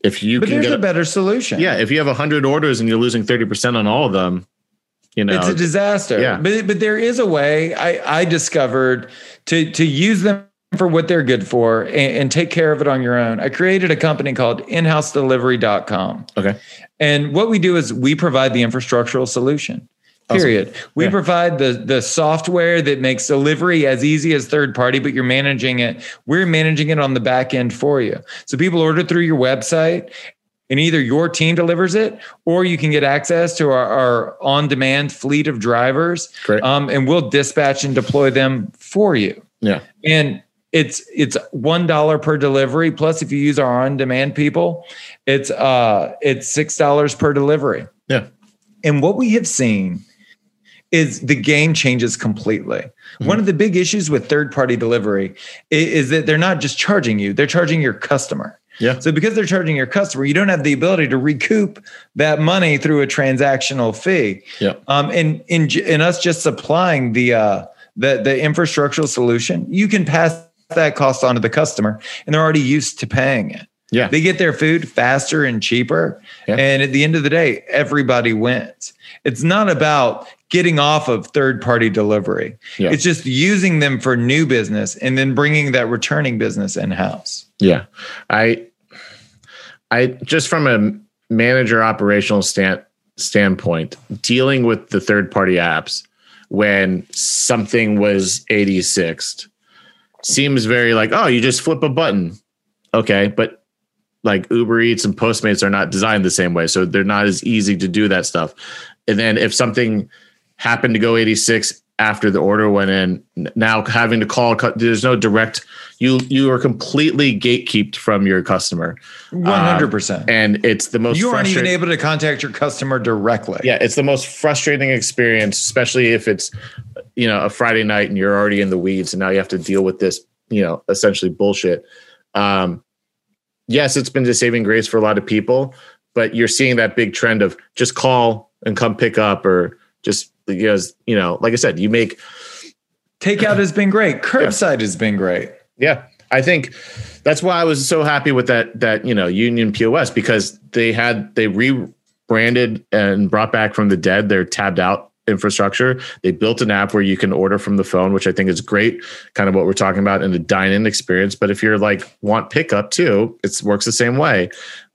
a better solution. Yeah, if you have 100 orders and you're losing 30% on all of them, you know, it's a disaster. Yeah. But there is a way I discovered to use them for what they're good for and take care of it on your own. I created a company called inhousedelivery.com. Okay. And what we do is we provide the infrastructural solution. Period. Awesome. We provide the software that makes delivery as easy as third party, but you're managing it. We're managing it on the back end for you. So people order through your website, and either your team delivers it, or you can get access to our on-demand fleet of drivers. Great. And we'll dispatch and deploy them for you. Yeah. And it's $1 per delivery. Plus, if you use our on-demand people, it's $6 per delivery. Yeah. And what we have seen is the game changes completely. Mm-hmm. One of the big issues with third-party delivery is that they're not just charging you, they're charging your customer. Yeah. So because they're charging your customer, you don't have the ability to recoup that money through a transactional fee. Yeah. And us just supplying the infrastructural solution, you can pass that cost on to the customer, and they're already used to paying it. Yeah. They get their food faster and cheaper. Yeah. And at the end of the day, everybody wins. It's not about getting off of third-party delivery. Yeah. It's just using them for new business and then bringing that returning business in-house. Yeah. I I just from a manager operational standpoint, dealing with the third party apps when something was 86th seems very like, oh, you just flip a button. Okay. But like Uber Eats and Postmates are not designed the same way. So they're not as easy to do that stuff. And then if something happened to go 86 after the order went in, now having to call, there's no direct, you are completely gatekept from your customer. 100%. And it's the most, you aren't even able to contact your customer directly. Yeah. It's the most frustrating experience, especially if it's, you know, a Friday night and you're already in the weeds and now you have to deal with this, you know, essentially bullshit. Yes, it's been the saving grace for a lot of people, but you're seeing that big trend of just call and come pick up, or just, because, you know, like I said, you make takeout has been great. Curbside has been great. Yeah. I think that's why I was so happy with that, you know, Union POS, because they rebranded and brought back from the dead their Tabbed Out infrastructure. They built an app where you can order from the phone, which I think is great, kind of what we're talking about in the dine-in experience. But if you're like want pickup too, it works the same way.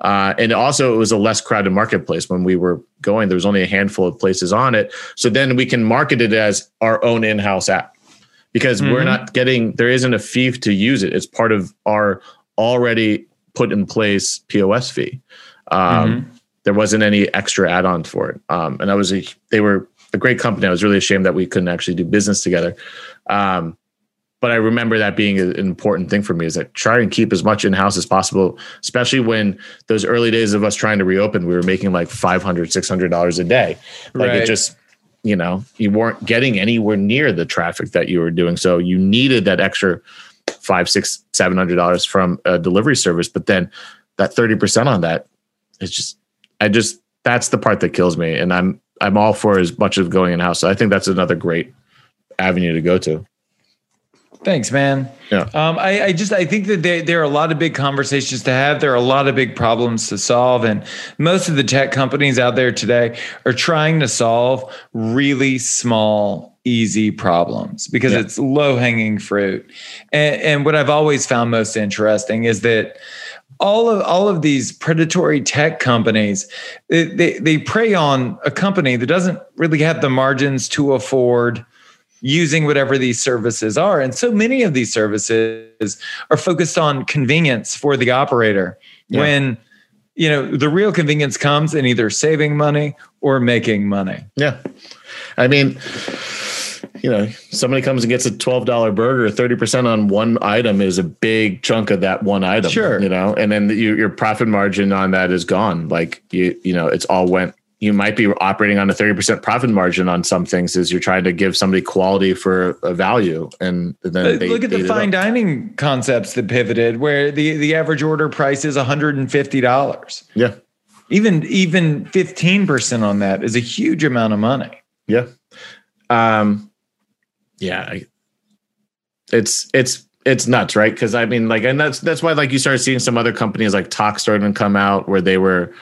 And also it was a less crowded marketplace when we were going. There was only a handful of places on it. So then we can market it as our own in-house app, because we're not getting, there isn't a fee to use it. It's part of our already put in place POS fee. There wasn't any extra add-on for it. And that was they were a great company. I was really ashamed that we couldn't actually do business together. But I remember that being an important thing for me, is that try and keep as much in-house as possible, especially when those early days of us trying to reopen, we were making like $500, $600 a day. Like It just, you know, you weren't getting anywhere near the traffic that you were doing. So you needed that extra $500, $600, $700 from a delivery service. But then that 30% on that, it's just, that's the part that kills me. And I'm all for as much of going in-house. So I think that's another great avenue to go to. Thanks, man. Yeah. I think that there are a lot of big conversations to have. There are a lot of big problems to solve. And most of the tech companies out there today are trying to solve really small, easy problems because it's low-hanging fruit. And what I've always found most interesting is that all of these predatory tech companies, they prey on a company that doesn't really have the margins to afford using whatever these services are. And so many of these services are focused on convenience for the operator when, you know, the real convenience comes in either saving money or making money. Yeah. I mean, you know, somebody comes and gets a $12 burger, 30% on one item is a big chunk of that one item, sure. You know, and then your profit margin on that is gone. Like you know, it's all went, you might be operating on a 30% profit margin on some things as you're trying to give somebody quality for a value. And then look at the fine dining concepts that pivoted where the average order price is $150. Yeah. Even 15% on that is a huge amount of money. Yeah. It's nuts, right? Because I mean, like, and that's why, like, you started seeing some other companies like Tox started to come out where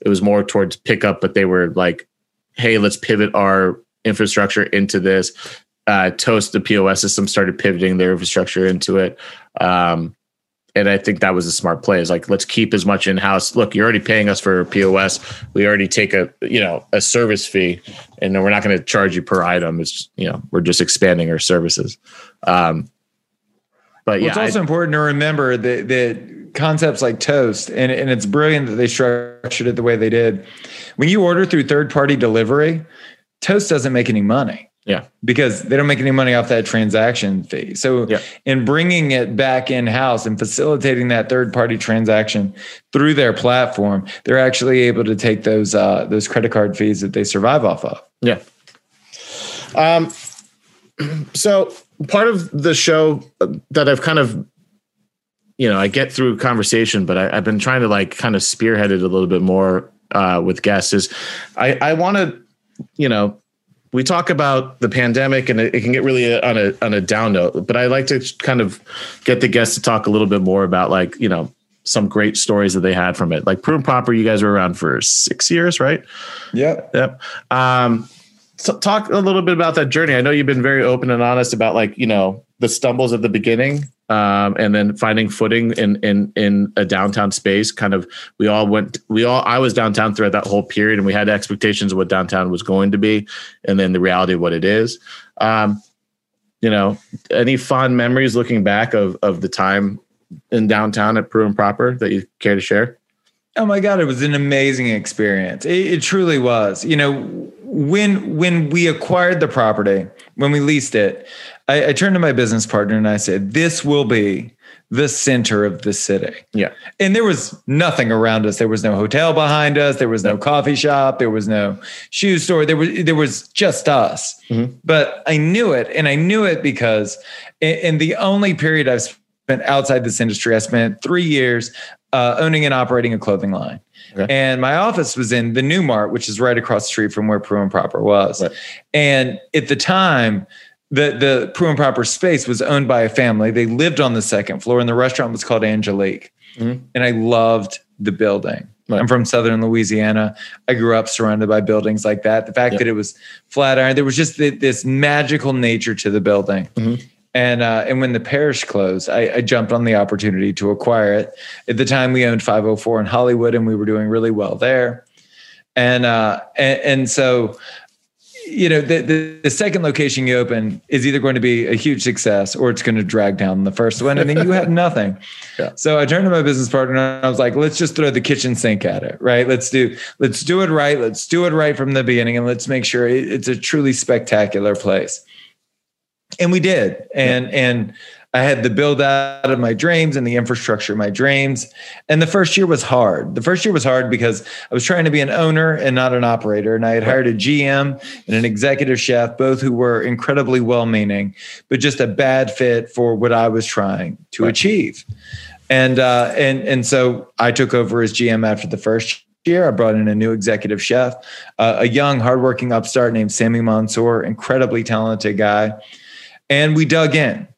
it was more towards pickup, but they were like, "Hey, let's pivot our infrastructure into this." Toast, the POS system, started pivoting their infrastructure into it, and I think that was a smart play. Is like, let's keep as much in house. Look, you're already paying us for POS. We already take a service fee, and we're not going to charge you per item. It's, you know, we're just expanding our services. It's also important to remember that concepts like Toast, and it's brilliant that they structured it the way they did. When you order through third-party delivery, Toast doesn't make any money. Yeah. Because they don't make any money off that transaction fee. So in bringing it back in-house and facilitating that third-party transaction through their platform, they're actually able to take those credit card fees that they survive off of. Yeah. So part of the show that I've kind of, you know, I get through conversation, but I've been trying to like kind of spearhead it a little bit more with guests is I want to, you know, we talk about the pandemic and it can get really on a down note, but I like to kind of get the guests to talk a little bit more about, like, you know, some great stories that they had from it. Like Prune Popper, you guys were around for 6 years, right? Yeah. Yep. So talk a little bit about that journey. I know you've been very open and honest about, like, you know, the stumbles at the beginning And then finding footing in a downtown space. Kind of, I was downtown throughout that whole period, and we had expectations of what downtown was going to be, and then the reality of what it is. Any fond memories looking back of the time in downtown at Brew and Proper that you care to share? Oh my God, it was an amazing experience. It truly was. When we acquired the property, when we leased it, I turned to my business partner and I said, this will be the center of the city. Yeah. And there was nothing around us. There was no hotel behind us. There was no coffee shop. There was no shoe store. There was just us. Mm-hmm. But I knew it. And I knew it because in the only period I've spent outside this industry, I spent 3 years owning and operating a clothing line. Okay. And my office was in the New Mart, which is right across the street from where Brew and Proper was. Right. And at the time, the Brew and Proper space was owned by a family. They lived on the second floor, and the restaurant was called Angelique. Mm-hmm. And I loved the building. Right. I'm from Southern Louisiana. I grew up surrounded by buildings like that. The fact that it was Flatiron, there was just this magical nature to the building. Mm-hmm. And when the parish closed, I jumped on the opportunity to acquire it. At the time, we owned 504 in Hollywood, and we were doing really well there. And so, the second location you open is either going to be a huge success or it's going to drag down the first one, and then you have nothing. Yeah. So I turned to my business partner and I was like, let's just throw the kitchen sink at it, right? Let's do it right. Let's do it right from the beginning, and let's make sure it's a truly spectacular place. And we did. And I had the build out of my dreams and the infrastructure of my dreams. And the first year was hard. The first year was hard because I was trying to be an owner and not an operator. And I had hired a GM and an executive chef, both who were incredibly well-meaning, but just a bad fit for what I was trying to achieve. And so I took over as GM after the first year. I brought in a new executive chef, a young, hardworking upstart named Sammy Mansoor, incredibly talented guy. And we dug in,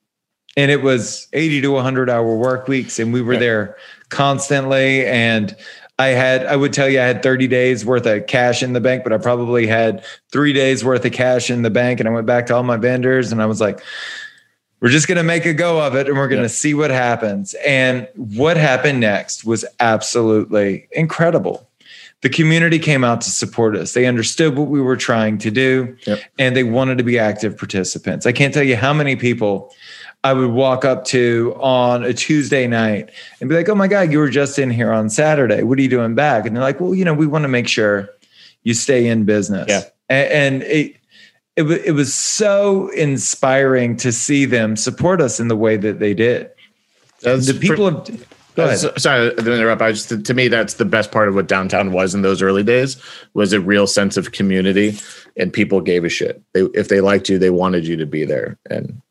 and it was 80 to 100 hour work weeks. And we were there constantly. And I would tell you I had 30 days worth of cash in the bank, but I probably had 3 days worth of cash in the bank. And I went back to all my vendors and I was like, we're just going to make a go of it, and we're going to see what happens. And what happened next was absolutely incredible. The community came out to support us. They understood what we were trying to do, and they wanted to be active participants. I can't tell you how many people I would walk up to on a Tuesday night and be like, oh my God, you were just in here on Saturday. What are you doing back? And they're like, well, we want to make sure you stay in business. Yeah. And it was so inspiring to see them support us in the way that they did. Sorry to interrupt. To me, that's the best part of what downtown was in those early days, was a real sense of community, and people gave a shit. If they liked you, they wanted you to be there. And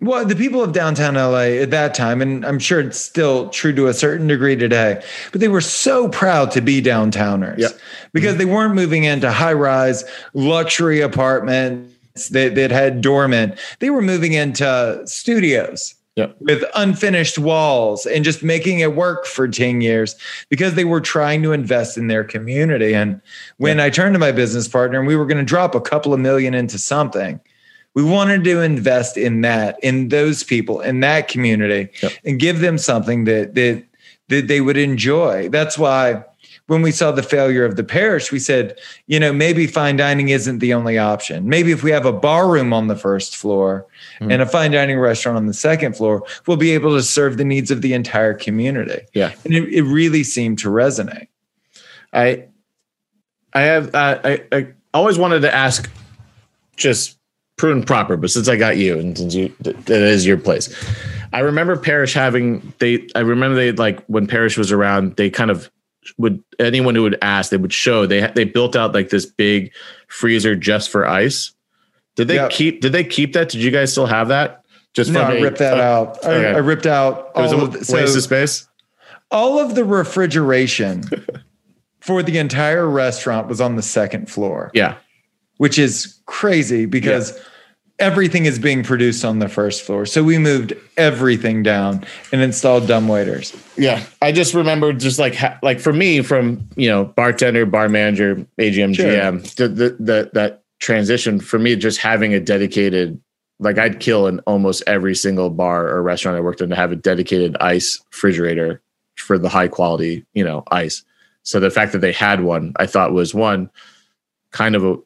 well, the people of downtown LA at that time, and I'm sure it's still true to a certain degree today, but they were so proud to be downtowners because they weren't moving into high-rise luxury apartments that had dormant. They were moving into studios. Yeah. With unfinished walls and just making it work for 10 years because they were trying to invest in their community. And when I turned to my business partner and we were going to drop a couple of million into something, we wanted to invest in that, in those people, in that community, and give them something that they would enjoy. That's why when we saw the failure of the parish, we said, maybe fine dining isn't the only option. Maybe if we have a bar room on the first floor and a fine dining restaurant on the second floor, we'll be able to serve the needs of the entire community. Yeah. And it really seemed to resonate. I always wanted to ask just Brew and Proper, but since I got you and since that is your place, I remember Parrish when Parrish was around, they kind of would, anyone who would ask, they would show, they built out like this big freezer just for ice. Did they keep that? Did you guys still have that? I ripped that out. Okay. I ripped out all of the waste of space. All of the refrigeration for the entire restaurant was on the second floor. Yeah. Which is crazy because everything is being produced on the first floor. So we moved everything down and installed dumbwaiters. Yeah. I just remember just like for me from, bartender, bar manager, AGM, GM, that transition for me, just having a dedicated like I'd kill in almost every single bar or restaurant I worked in to have a dedicated ice refrigerator for the high quality, you know, ice. So the fact that they had one, I thought was one kind of a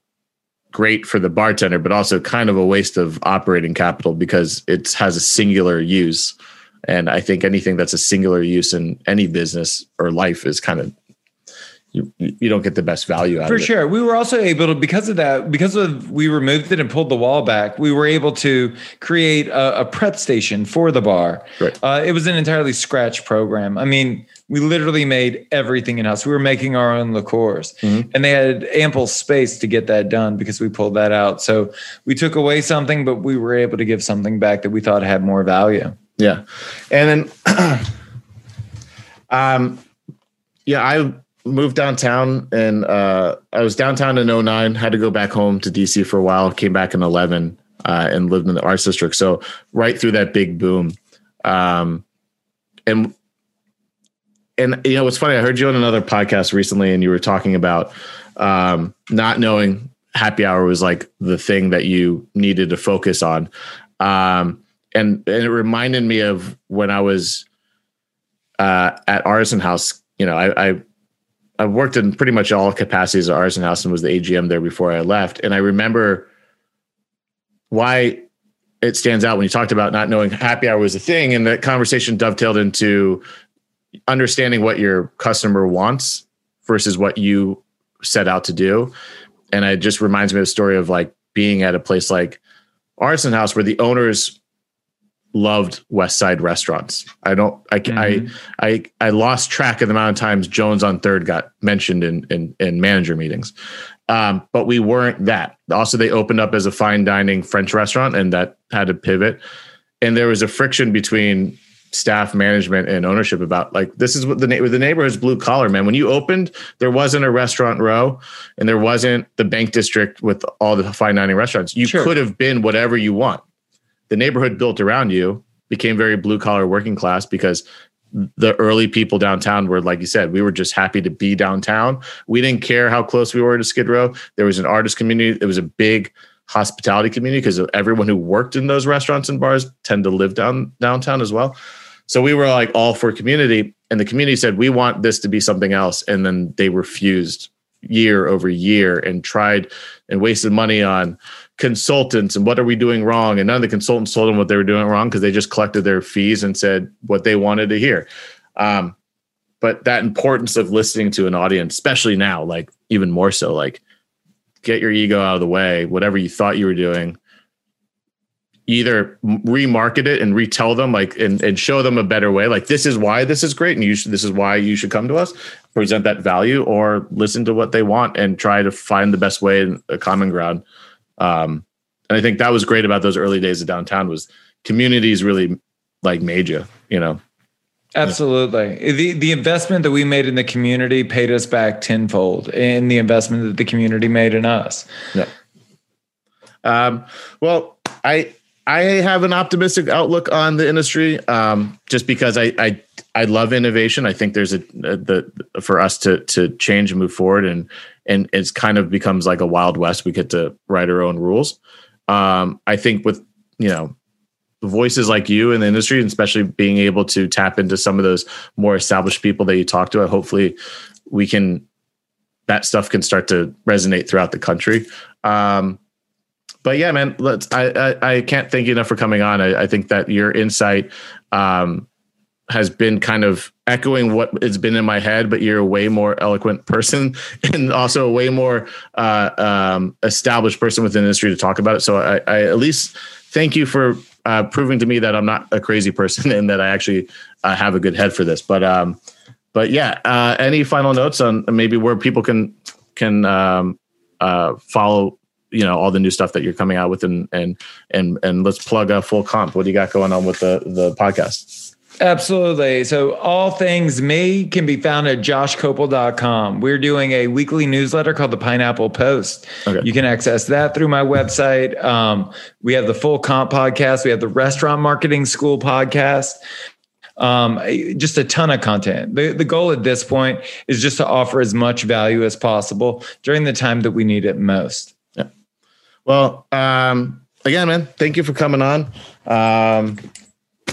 great for the bartender, but also kind of a waste of operating capital because it has a singular use. And I think anything that's a singular use in any business or life is kind of, you don't get the best value out of it. For sure. We were also able to, because we removed it and pulled the wall back, we were able to create a prep station for the bar. Right. It was an entirely scratch program. I mean, we literally made everything in-house. We were making our own liqueurs, mm-hmm. and they had ample space to get that done because we pulled that out. So we took away something, but we were able to give something back that we thought had more value. Yeah. And then, I moved downtown and I was downtown in 2009, had to go back home to DC for a while, came back in 2011 and lived in the arts district. So right through that big boom. And you know, it's funny, I heard you on another podcast recently and you were talking about not knowing happy hour was like the thing that you needed to focus on. And it reminded me of when I was at Artisan House. You know, I worked in pretty much all capacities at Artisan House and was the AGM there before I left. And I remember why it stands out when you talked about not knowing happy hour was a thing. And that conversation dovetailed into understanding what your customer wants versus what you set out to do. And it just reminds me of the story of like being at a place like Artisan House where the owners loved West Side restaurants. I lost track of the amount of times Jones on Third got mentioned in manager meetings. But we weren't that. Also, they opened up as a fine dining French restaurant and that had to pivot. And there was a friction between staff management and ownership about like, this is what the neighborhood's blue collar, man. When you opened, there wasn't a restaurant row and there wasn't the bank district with all the fine dining restaurants. You could have been whatever you want. The neighborhood built around you became very blue collar working class because the early people downtown were, like you said, we were just happy to be downtown. We didn't care how close we were to Skid Row. There was an artist community. It was a big hospitality community because everyone who worked in those restaurants and bars tend to live downtown as well. So we were like all for community, and the community said, we want this to be something else. And then they refused year over year and tried and wasted money on consultants and what are we doing wrong, and none of the consultants told them what they were doing wrong because they just collected their fees and said what they wanted to hear. But that importance of listening to an audience, especially now, like even more so, like get your ego out of the way, whatever you thought you were doing, either remarket it and retell them like and show them a better way, like this is why this is great and this is why you should come to us, present that value, or listen to what they want and try to find the best way and a common ground. And I think that was great about those early days of downtown was communities really like made you, you know? Absolutely. Yeah. The investment that we made in the community paid us back tenfold in the investment that the community made in us. Yeah. Well, I have an optimistic outlook on the industry, just because I love innovation. I think there's for us to change and move forward, and it's kind of becomes like a Wild West. We get to write our own rules. I think with, you know, voices like you in the industry, and especially being able to tap into some of those more established people that you talk to, hopefully that stuff can start to resonate throughout the country. But yeah, man, I can't thank you enough for coming on. I think that your insight, has been kind of echoing what it's been in my head, but you're a way more eloquent person and also a way more established person within the industry to talk about it. So I at least thank you for proving to me that I'm not a crazy person and that I actually have a good head for this. But yeah, any final notes on maybe where people can follow, you know, all the new stuff that you're coming out with, and let's plug a Full Comp. What do you got going on with the podcast? Absolutely. So all things me can be found at joshcopel.com. We're doing a weekly newsletter called the Pineapple Post. Okay. You can access that through my website. We have the Full Comp podcast. We have the Restaurant Marketing School podcast. Just a ton of content. The goal at this point is just to offer as much value as possible during the time that we need it most. Yeah. Well, again, man, thank you for coming on.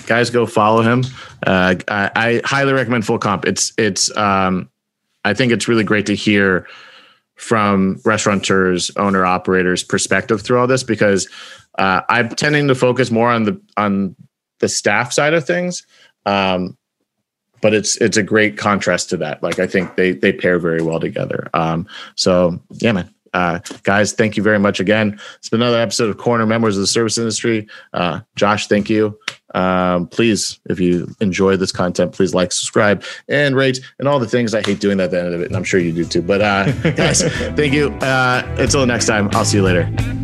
Guys, go follow him. I highly recommend Full Comp. It's I think it's really great to hear from restaurateurs, owner operators perspective through all this, because I'm tending to focus more on the staff side of things. But it's a great contrast to that. Like, I think they pair very well together. So yeah, man, guys, thank you very much again. It's been another episode of Corner Memoirs of the Service Industry. Josh, thank you. Please, if you enjoy this content, please like, subscribe, and rate, and all the things. I hate doing that at the end of it, and I'm sure you do too. But guys, thank you. Until the next time, I'll see you later.